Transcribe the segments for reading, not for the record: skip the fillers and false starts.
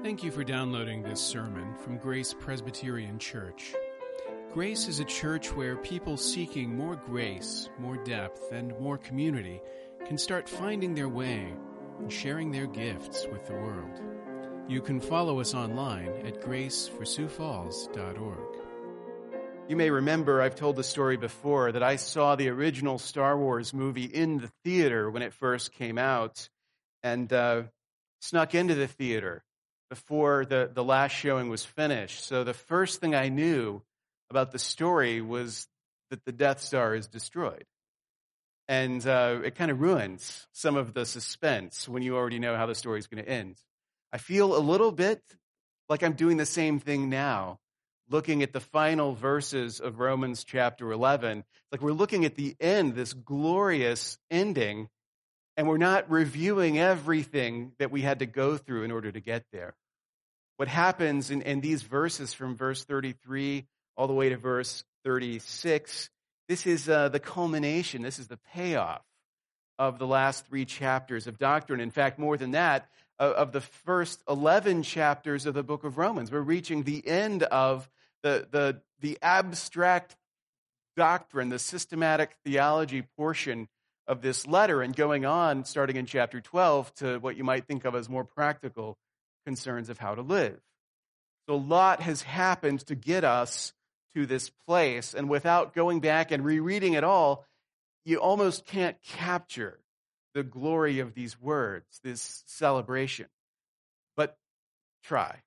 Thank you for downloading this sermon from Grace Presbyterian Church. Grace is a church where people seeking more grace, more depth, and more community can start finding their way and sharing their gifts with the world. You can follow us online at graceforsiouxfalls.org. You may remember, I've told the story before, that I saw the original Star Wars movie in the theater when it first came out and snuck into the theater before the last showing was finished. So the first thing I knew about the story was that the Death Star is destroyed. And it kind of ruins some of the suspense when you already know how the story is going to end. I feel a little bit like I'm doing the same thing now, looking at the final verses of Romans chapter 11. Like we're looking at the end, this glorious ending, and we're not reviewing everything that we had to go through in order to get there. What happens in these verses from verse 33 all the way to verse 36, this is the culmination, this is the payoff of the last three chapters of doctrine. In fact, more than that, of the first 11 chapters of the book of Romans. We're reaching the end of the abstract doctrine, the systematic theology portion of this letter, and going on, starting in chapter 12, to what you might think of as more practical concerns of how to live. So a lot has happened to get us to this place, and without going back and rereading it all, you almost can't capture the glory of these words, this celebration. But try.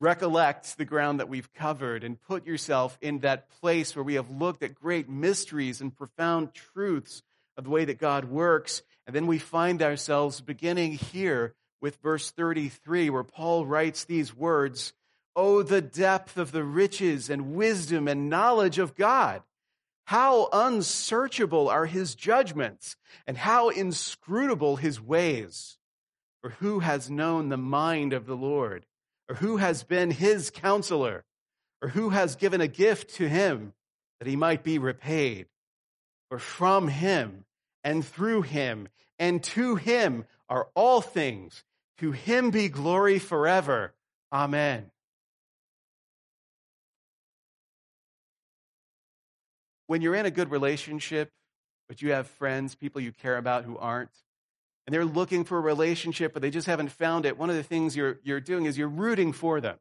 Recollect the ground that we've covered and put yourself in that place where we have looked at great mysteries and profound truths of the way that God works. And then we find ourselves beginning here with verse 33, where Paul writes these words, "Oh, the depth of the riches and wisdom and knowledge of God! How unsearchable are his judgments, and how inscrutable his ways! For who has known the mind of the Lord? Or who has been his counselor? Or who has given a gift to him that he might be repaid? For from him, and through him, and to him are all things. To him be glory forever. Amen." When you're in a good relationship, but you have friends, people you care about who aren't, and they're looking for a relationship, but they just haven't found it, one of the things you're doing is you're rooting for them.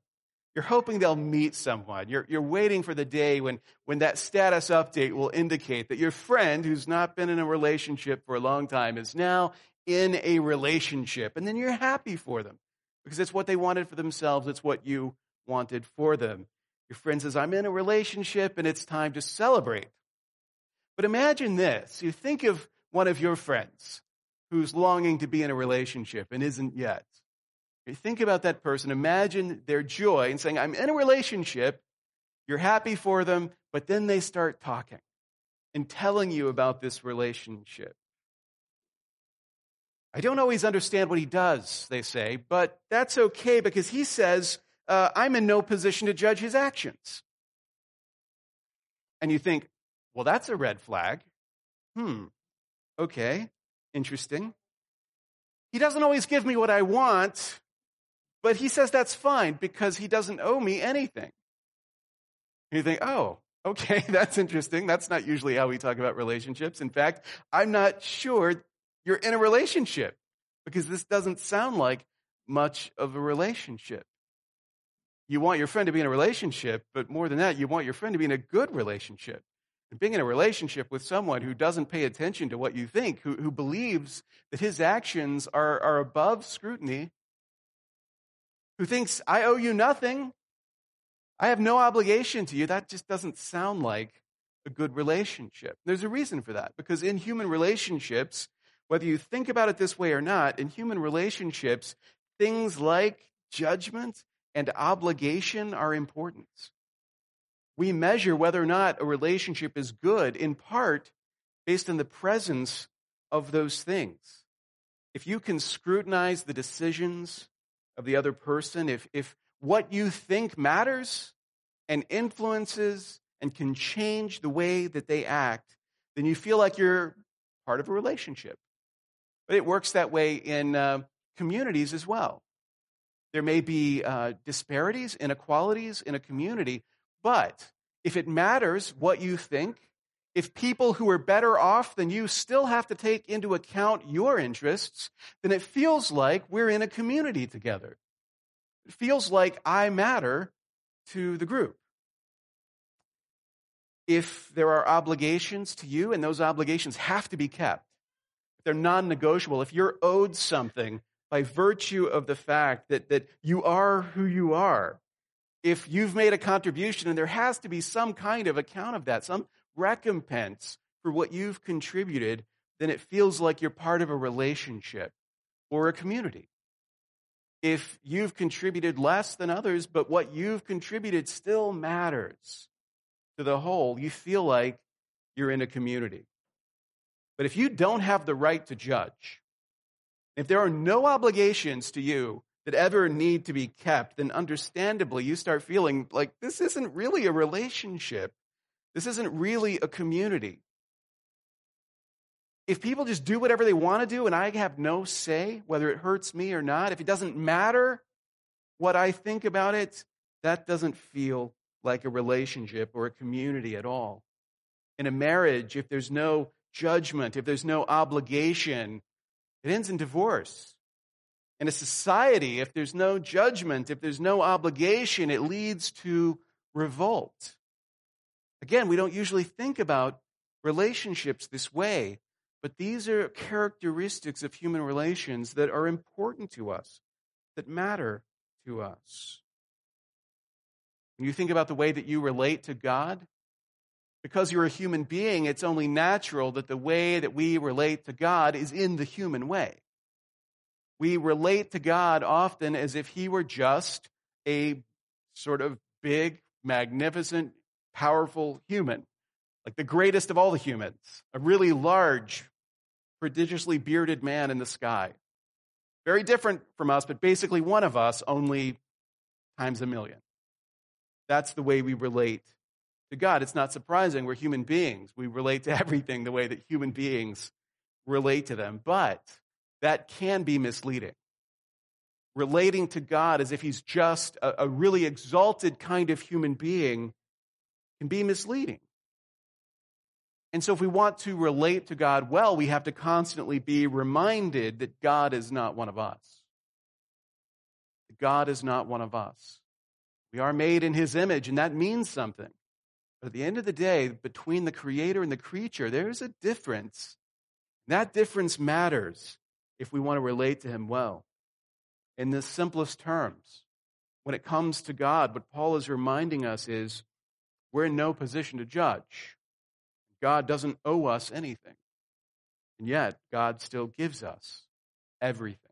You're hoping they'll meet someone. You're waiting for the day when that status update will indicate that your friend who's not been in a relationship for a long time is now in a relationship. And then you're happy for them because it's what they wanted for themselves. It's what you wanted for them. Your friend says, "I'm in a relationship and it's time to celebrate." But imagine this. You think of one of your friends who's longing to be in a relationship and isn't yet. You think about that person. Imagine their joy in saying, "I'm in a relationship." You're happy for them, but then they start talking and telling you about this relationship. "I don't always understand what he does," they say, "but that's okay because he says, I'm in no position to judge his actions." And you think, well, that's a red flag. Okay, interesting. "He doesn't always give me what I want, but he says that's fine because he doesn't owe me anything." And you think, oh, okay, that's interesting. That's not usually how we talk about relationships. In fact, I'm not sure you're in a relationship because this doesn't sound like much of a relationship. You want your friend to be in a relationship, but more than that, you want your friend to be in a good relationship. And being in a relationship with someone who doesn't pay attention to what you think, who believes that his actions are above scrutiny, who thinks, "I owe you nothing. I have no obligation to you." That just doesn't sound like a good relationship. There's a reason for that, because in human relationships, whether you think about it this way or not, in human relationships, things like judgment and obligation are important. We measure whether or not a relationship is good in part based on the presence of those things. If you can scrutinize the decisions of the other person, if what you think matters and influences and can change the way that they act, then you feel like you're part of a relationship. But it works that way in communities as well. There may be disparities, inequalities in a community, but if it matters what you think, if people who are better off than you still have to take into account your interests, then it feels like we're in a community together. It feels like I matter to the group. If there are obligations to you, and those obligations have to be kept, they're non-negotiable. If you're owed something by virtue of the fact that you are who you are, if you've made a contribution, and there has to be some kind of account of that, some recompense for what you've contributed, then it feels like you're part of a relationship or a community. If you've contributed less than others, but what you've contributed still matters to the whole, you feel like you're in a community. But if you don't have the right to judge, if there are no obligations to you that ever need to be kept, then understandably you start feeling like this isn't really a relationship. This isn't really a community. If people just do whatever they want to do and I have no say whether it hurts me or not, if it doesn't matter what I think about it, that doesn't feel like a relationship or a community at all. In a marriage, if there's no judgment, if there's no obligation, it ends in divorce. In a society, if there's no judgment, if there's no obligation, it leads to revolt. Again, we don't usually think about relationships this way, but these are characteristics of human relations that are important to us, that matter to us. When you think about the way that you relate to God, because you're a human being, it's only natural that the way that we relate to God is in the human way. We relate to God often as if he were just a sort of big, magnificent, powerful human, like the greatest of all the humans, a really large, prodigiously bearded man in the sky. Very different from us, but basically one of us, only times a million. That's the way we relate to God. It's not surprising. We're human beings. We relate to everything the way that human beings relate to them, but that can be misleading. Relating to God as if he's just a really exalted kind of human being can be misleading. And so if we want to relate to God well, we have to constantly be reminded that God is not one of us. God is not one of us. We are made in his image, and that means something. But at the end of the day, between the creator and the creature, there is a difference. And that difference matters if we want to relate to him well. In the simplest terms, when it comes to God, what Paul is reminding us is, we're in no position to judge. God doesn't owe us anything. And yet, God still gives us everything.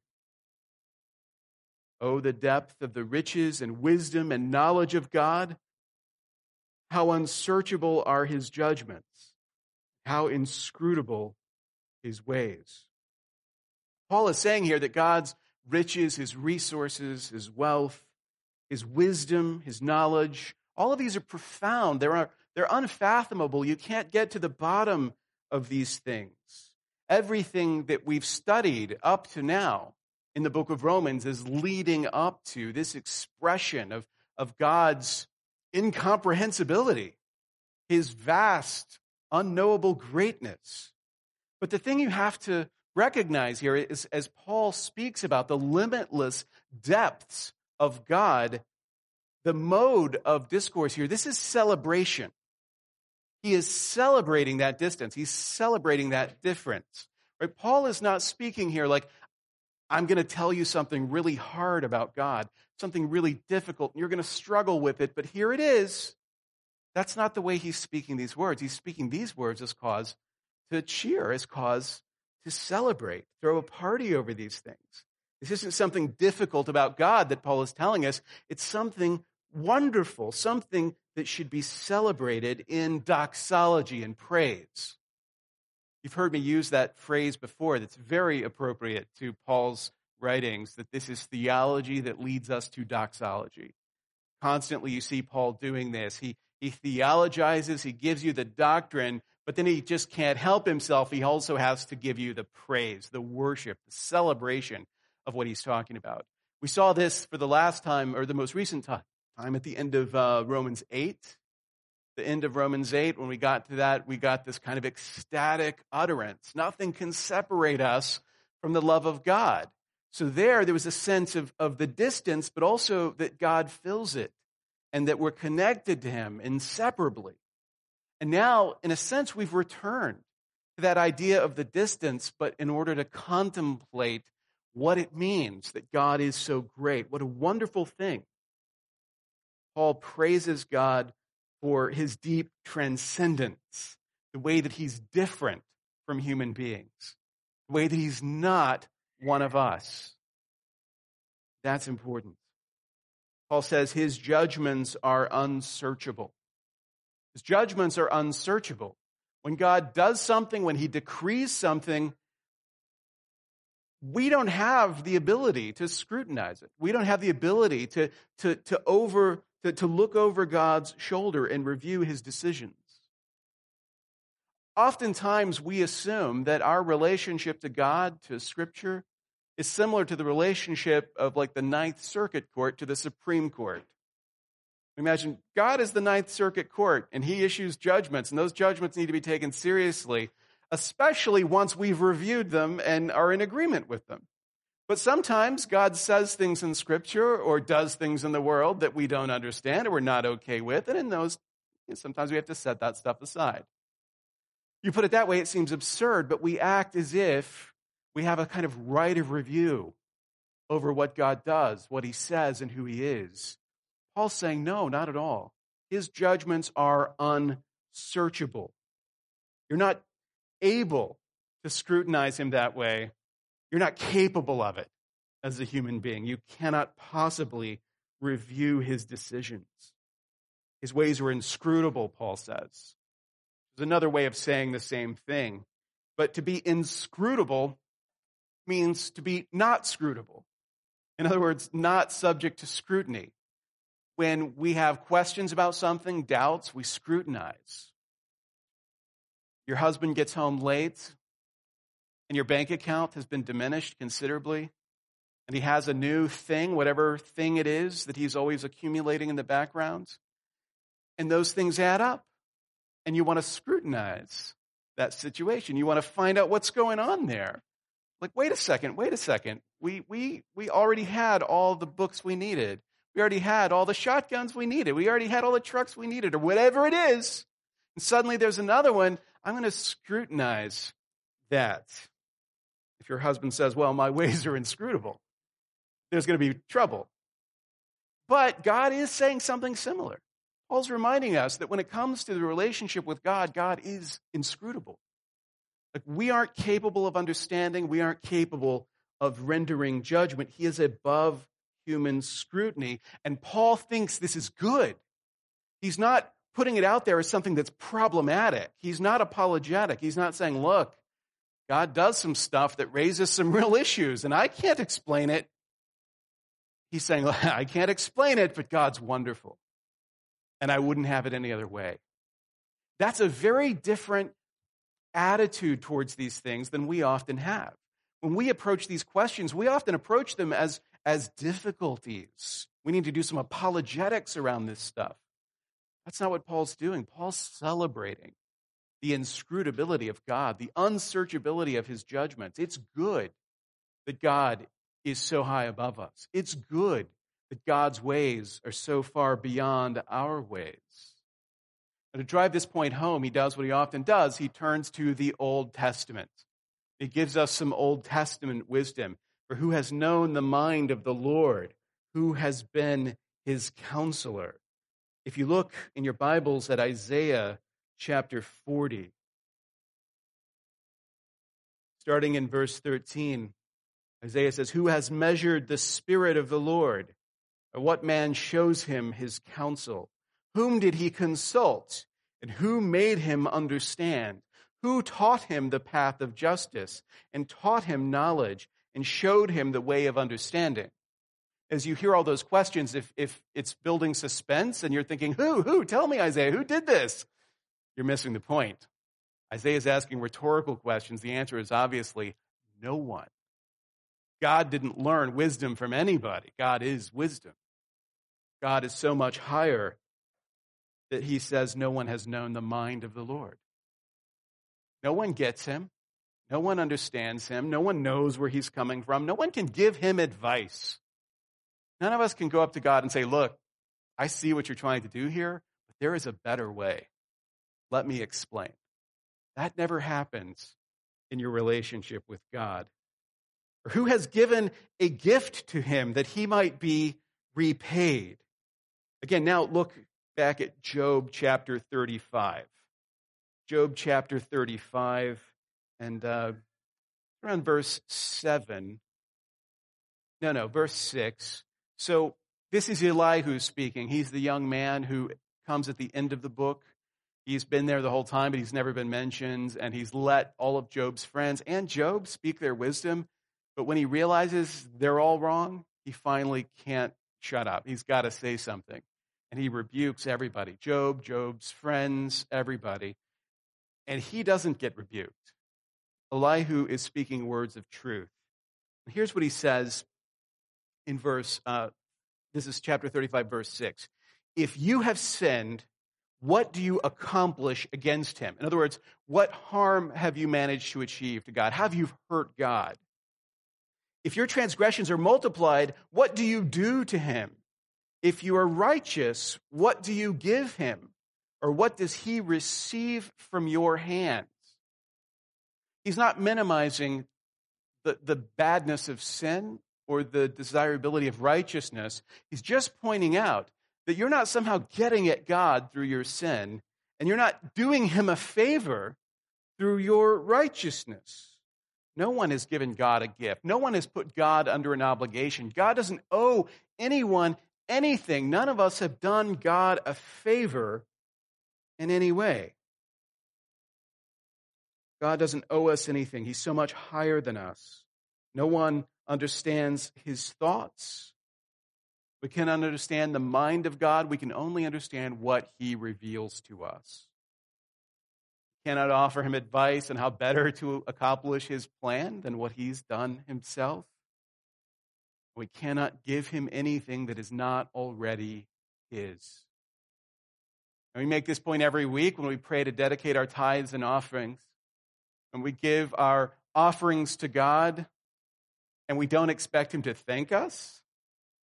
Oh, the depth of the riches and wisdom and knowledge of God. How unsearchable are his judgments. How inscrutable his ways. Paul is saying here that God's riches, his resources, his wealth, his wisdom, his knowledge, all of these are profound. They're unfathomable. You can't get to the bottom of these things. Everything that we've studied up to now in the book of Romans is leading up to this expression of God's incomprehensibility, his vast, unknowable greatness. But the thing you have to recognize here is, as Paul speaks about the limitless depths of God, the mode of discourse here, this is celebration. He is celebrating that distance. He's celebrating that difference. Right? Paul is not speaking here like, I'm going to tell you something really hard about God, something really difficult, and you're going to struggle with it, but here it is. That's not the way he's speaking these words. He's speaking these words as cause to cheer, as cause to celebrate, throw a party over these things. This isn't something difficult about God that Paul is telling us. It's something wonderful, something that should be celebrated in doxology and praise. You've heard me use that phrase before that's very appropriate to Paul's writings, that this is theology that leads us to doxology. Constantly you see Paul doing this. He theologizes, he gives you the doctrine, but then he just can't help himself. He also has to give you the praise, the worship, the celebration of what he's talking about. We saw this for the last time, or the most recent time at the end of Romans 8. The end of Romans 8, when we got to that, we got this kind of ecstatic utterance. Nothing can separate us from the love of God. So there was a sense of the distance, but also that God fills it and that we're connected to him inseparably. And now, in a sense, we've returned to that idea of the distance, but in order to contemplate what it means that God is so great. What a wonderful thing. Paul praises God for his deep transcendence, the way that he's different from human beings, the way that he's not one of us. That's important. Paul says his judgments are unsearchable. His judgments are unsearchable. When God does something, when he decrees something, we don't have the ability to scrutinize it. We don't have the ability to look over God's shoulder and review his decisions. Oftentimes, we assume that our relationship to God, to Scripture, is similar to the relationship of like the Ninth Circuit Court to the Supreme Court. Imagine God is the Ninth Circuit Court, and he issues judgments, and those judgments need to be taken seriously, especially once we've reviewed them and are in agreement with them. But sometimes God says things in Scripture or does things in the world that we don't understand or we're not okay with, and in those, sometimes we have to set that stuff aside. You put it that way, it seems absurd, but we act as if we have a kind of right of review over what God does, what he says, and who he is. Paul's saying, no, not at all. His judgments are unsearchable. You're not able to scrutinize him that way. You're not capable of it as a human being. You cannot possibly review his decisions. His ways are inscrutable, Paul says. There's another way of saying the same thing. But to be inscrutable means to be not scrutable. In other words, not subject to scrutiny. When we have questions about something, doubts, we scrutinize. Your husband gets home late, and your bank account has been diminished considerably, and he has a new thing, whatever thing it is that he's always accumulating in the background, and those things add up, and you want to scrutinize that situation. You want to find out what's going on there. Like, wait a second. We already had all the books we needed. We already had all the shotguns we needed. We already had all the trucks we needed, or whatever it is, and suddenly there's another one. I'm going to scrutinize that. If your husband says, well, my ways are inscrutable, there's going to be trouble. But God is saying something similar. Paul's reminding us that when it comes to the relationship with God, God is inscrutable. Like, we aren't capable of understanding. We aren't capable of rendering judgment. He is above human scrutiny. And Paul thinks this is good. He's not putting it out there as something that's problematic. He's not apologetic. He's not saying, look, God does some stuff that raises some real issues, and I can't explain it. He's saying, I can't explain it, but God's wonderful, and I wouldn't have it any other way. That's a very different attitude towards these things than we often have. When we approach these questions, we often approach them as difficulties. We need to do some apologetics around this stuff. That's not what Paul's doing. Paul's celebrating the inscrutability of God, the unsearchability of his judgments. It's good that God is so high above us. It's good that God's ways are so far beyond our ways. And to drive this point home, he does what he often does. He turns to the Old Testament. It gives us some Old Testament wisdom. For who has known the mind of the Lord? Who has been his counselor? If you look in your Bibles at Isaiah chapter 40, starting in verse 13, Isaiah says, who has measured the Spirit of the Lord? Or what man shows him his counsel? Whom did he consult? And who made him understand? Who taught him the path of justice? And taught him knowledge? And showed him the way of understanding? As you hear all those questions, if it's building suspense and you're thinking, who? Tell me, Isaiah, who did this? You're missing the point. Isaiah is asking rhetorical questions. The answer is obviously no one. God didn't learn wisdom from anybody. God is wisdom. God is so much higher that he says no one has known the mind of the Lord. No one gets him. No one understands him. No one knows where he's coming from. No one can give him advice. None of us can go up to God and say, look, I see what you're trying to do here, but there is a better way. Let me explain. That never happens in your relationship with God. Or who has given a gift to him that he might be repaid? Again, now look back at Job chapter 35. Job chapter 35 and around verse 7. No, verse 6. So this is Elihu speaking. He's the young man who comes at the end of the book. He's been there the whole time, but he's never been mentioned, and he's let all of Job's friends and Job speak their wisdom. But when he realizes they're all wrong, he finally can't shut up. He's got to say something. And he rebukes everybody, Job, Job's friends, everybody. And he doesn't get rebuked. Elihu is speaking words of truth. Here's what he says in verse, this is chapter 35, verse 6. If you have sinned, what do you accomplish against him? In other words, what harm have you managed to achieve to God? How have you hurt God? If your transgressions are multiplied, what do you do to him? If you are righteous, what do you give him? Or what does he receive from your hands? He's not minimizing the badness of sin or the desirability of righteousness. He's just pointing out that you're not somehow getting at God through your sin, and you're not doing him a favor through your righteousness. No one has given God a gift. No one has put God under an obligation. God doesn't owe anyone anything. None of us have done God a favor in any way. God doesn't owe us anything. He's so much higher than us. No one understands his thoughts. We cannot understand the mind of God. We can only understand what he reveals to us. We cannot offer him advice on how better to accomplish his plan than what he's done himself. We cannot give him anything that is not already his. And we make this point every week when we pray to dedicate our tithes and offerings. And we give our offerings to God, and we don't expect him to thank us.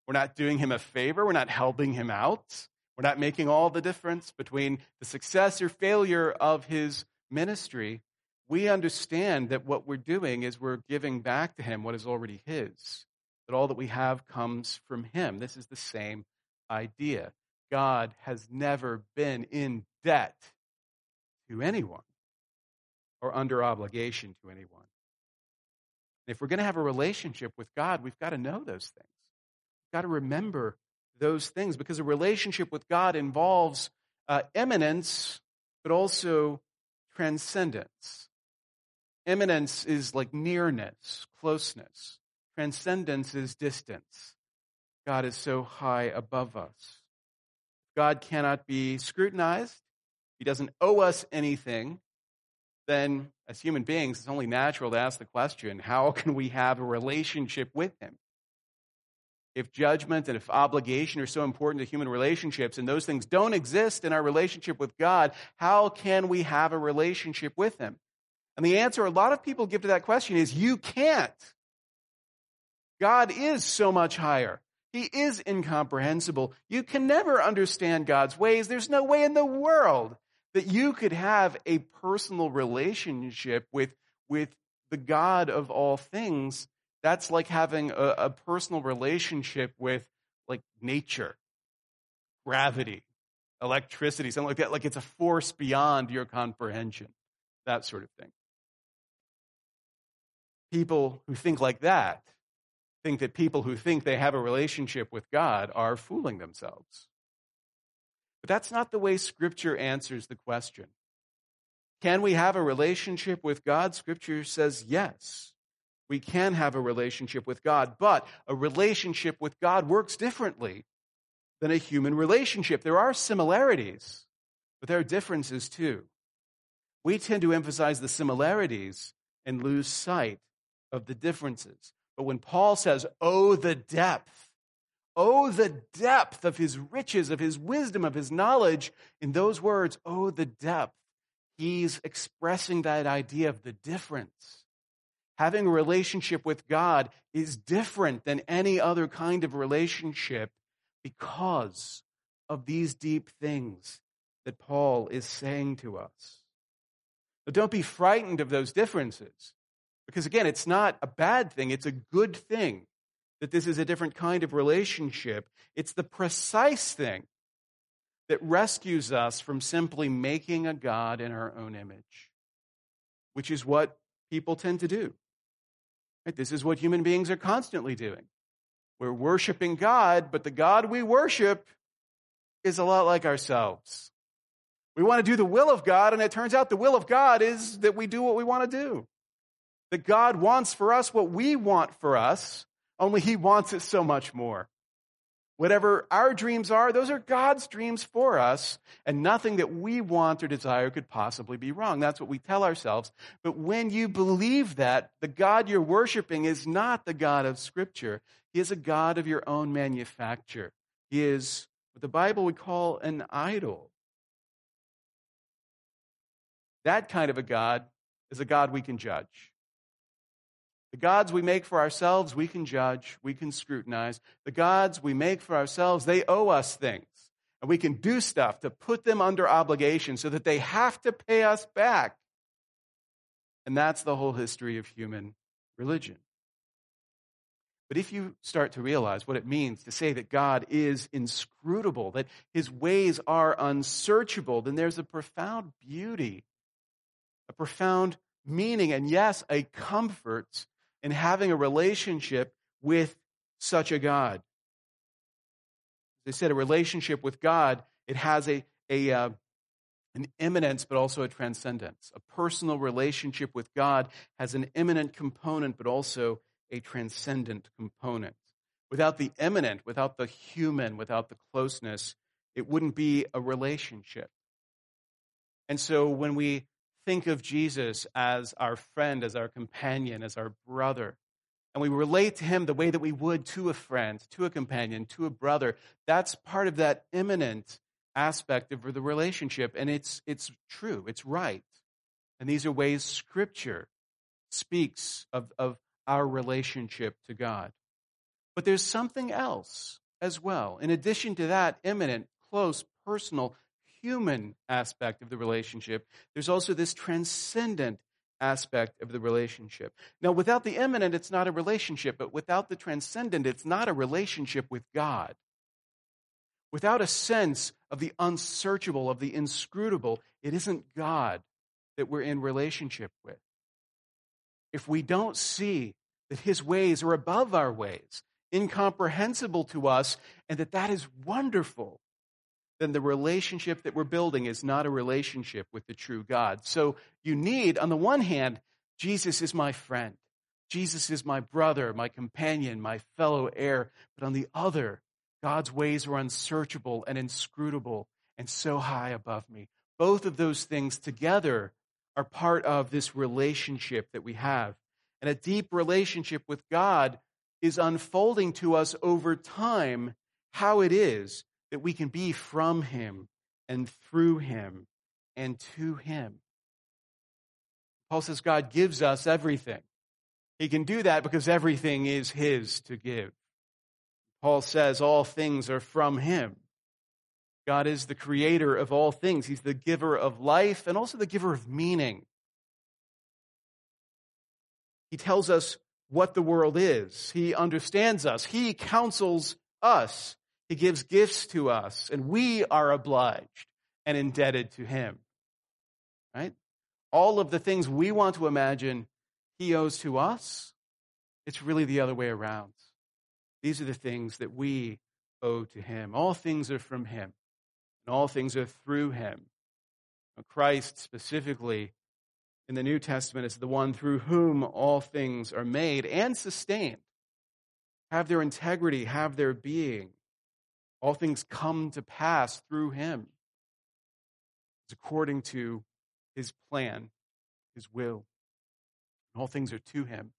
We're not doing him a favor. We're not helping him out. We're not making all the difference between the success or failure of his ministry. We understand that what we're doing is we're giving back to him what is already his, that all that we have comes from him. This is the same idea. God has never been in debt to anyone, or under obligation to anyone. And if we're going to have a relationship with God, we've got to know those things. We've got to remember those things, because a relationship with God involves immanence, but also transcendence. Immanence is like nearness, closeness. Transcendence is distance. God is so high above us. God cannot be scrutinized. He doesn't owe us anything. Then, as human beings, it's only natural to ask the question, how can we have a relationship with him? If judgment and if obligation are so important to human relationships, and those things don't exist in our relationship with God, how can we have a relationship with him? And the answer a lot of people give to that question is, you can't. God is so much higher. He is incomprehensible. You can never understand God's ways. There's no way in the world that you could have a personal relationship with the God of all things. That's like having a personal relationship with like nature, gravity, electricity, something like that. Like it's a force beyond your comprehension, that sort of thing. People who think like that think that people who think they have a relationship with God are fooling themselves. But that's not the way Scripture answers the question. Can we have a relationship with God? Scripture says yes. We can have a relationship with God, but a relationship with God works differently than a human relationship. There are similarities, but there are differences too. We tend to emphasize the similarities and lose sight of the differences. But when Paul says, oh, the depth of his riches, of his wisdom, of his knowledge, in those words, oh, the depth, he's expressing that idea of the difference. Having a relationship with God is different than any other kind of relationship because of these deep things that Paul is saying to us. But don't be frightened of those differences, because again, it's not a bad thing, it's a good thing that this is a different kind of relationship. It's the precise thing that rescues us from simply making a God in our own image, which is what people tend to do. Right? This is what human beings are constantly doing. We're worshiping God, but the God we worship is a lot like ourselves. We want to do the will of God, and it turns out the will of God is that we do what we want to do. That God wants for us what we want for us, only he wants it so much more. Whatever our dreams are, those are God's dreams for us, and nothing that we want or desire could possibly be wrong. That's what we tell ourselves. But when you believe that, the God you're worshiping is not the God of Scripture. He is a God of your own manufacture. He is what the Bible would call an idol. That kind of a God is a God we can judge. The gods we make for ourselves, we can judge, we can scrutinize. The gods we make for ourselves, they owe us things. And we can do stuff to put them under obligation so that they have to pay us back. And that's the whole history of human religion. But if you start to realize what it means to say that God is inscrutable, that his ways are unsearchable, then there's a profound beauty, a profound meaning, and yes, a comfort in having a relationship with such a God. They said a relationship with God, it has an immanence, but also a transcendence. A personal relationship with God has an immanent component, but also a transcendent component. Without the immanent, without the human, without the closeness, it wouldn't be a relationship. And so when we think of Jesus as our friend, as our companion, as our brother, and we relate to him the way that we would to a friend, to a companion, to a brother, that's part of that immanent aspect of the relationship, and it's true, it's right. And these are ways Scripture speaks of our relationship to God. But there's something else as well. In addition to that immanent, close, personal, human aspect of the relationship, there's also this transcendent aspect of the relationship. Now, without the immanent, it's not a relationship, but without the transcendent, it's not a relationship with God. Without a sense of the unsearchable, of the inscrutable, it isn't God that we're in relationship with. If we don't see that his ways are above our ways, incomprehensible to us, and that is wonderful, then the relationship that we're building is not a relationship with the true God. So you need, on the one hand, Jesus is my friend. Jesus is my brother, my companion, my fellow heir. But on the other, God's ways are unsearchable and inscrutable and so high above me. Both of those things together are part of this relationship that we have. And a deep relationship with God is unfolding to us over time how it is that we can be from him and through him and to him. Paul says God gives us everything. He can do that because everything is his to give. Paul says all things are from him. God is the creator of all things. He's the giver of life and also the giver of meaning. He tells us what the world is. He understands us. He counsels us. He gives gifts to us, and we are obliged and indebted to him, right? All of the things we want to imagine he owes to us, it's really the other way around. These are the things that we owe to him. All things are from him, and all things are through him. Christ specifically in the New Testament is the one through whom all things are made and sustained, have their integrity, have their being. All things come to pass through him. It's according to his plan, his will. And all things are to him.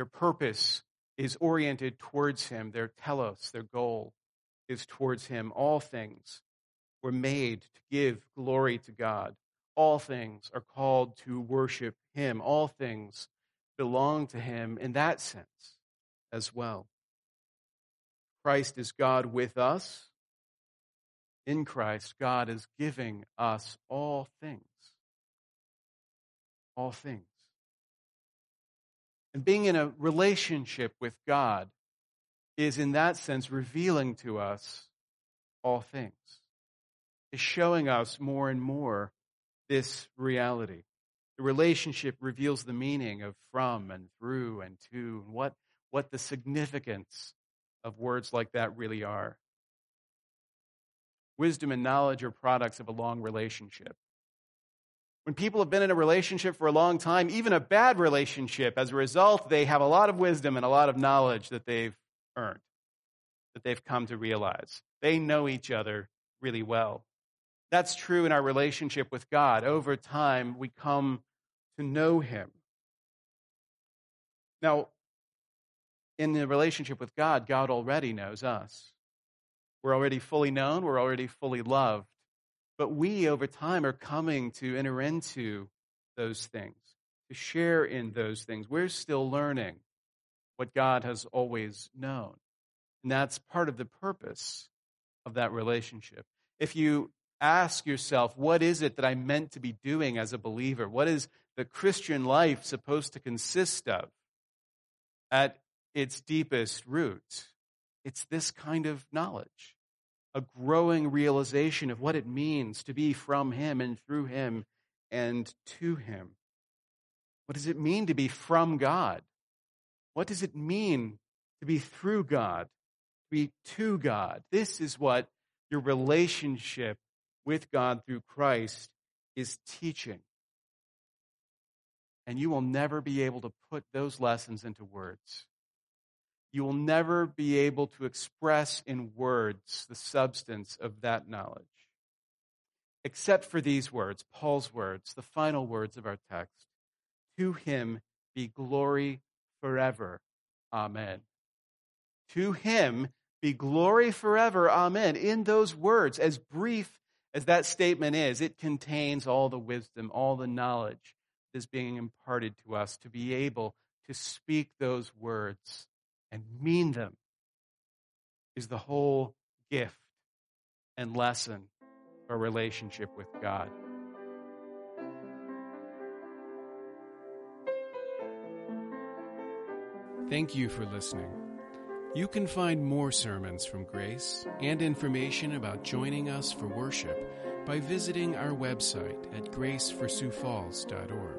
Their purpose is oriented towards him. Their telos, their goal, is towards him. All things were made to give glory to God. All things are called to worship him. All things belong to him in that sense as well. Christ is God with us. In Christ, God is giving us all things. All things. And being in a relationship with God is, in that sense, revealing to us all things. It's showing us more and more this reality. The relationship reveals the meaning of from and through and to, and what the significance of words like that really are. Wisdom and knowledge are products of a long relationship. When people have been in a relationship for a long time, even a bad relationship, as a result, they have a lot of wisdom and a lot of knowledge that they've earned, that they've come to realize. They know each other really well. That's true in our relationship with God. Over time, we come to know him. Now, in the relationship with God, God already knows us. We're already fully known. We're already fully loved. But we, over time, are coming to enter into those things, to share in those things. We're still learning what God has always known. And that's part of the purpose of that relationship. If you ask yourself, what is it that I'm meant to be doing as a believer? What is the Christian life supposed to consist of? At its deepest root, it's this kind of knowledge. A growing realization of what it means to be from him and through him and to him. What does it mean to be from God? What does it mean to be through God, to be to God? This is what your relationship with God through Christ is teaching. And you will never be able to put those lessons into words. You will never be able to express in words the substance of that knowledge. Except for these words, Paul's words, the final words of our text. To him be glory forever. Amen. To him be glory forever. Amen. In those words, as brief as that statement is, it contains all the wisdom, all the knowledge that is being imparted to us to be able to speak those words. And mean them is the whole gift and lesson of our relationship with God. Thank you for listening. You can find more sermons from Grace and information about joining us for worship by visiting our website at graceforsiouxfalls.org.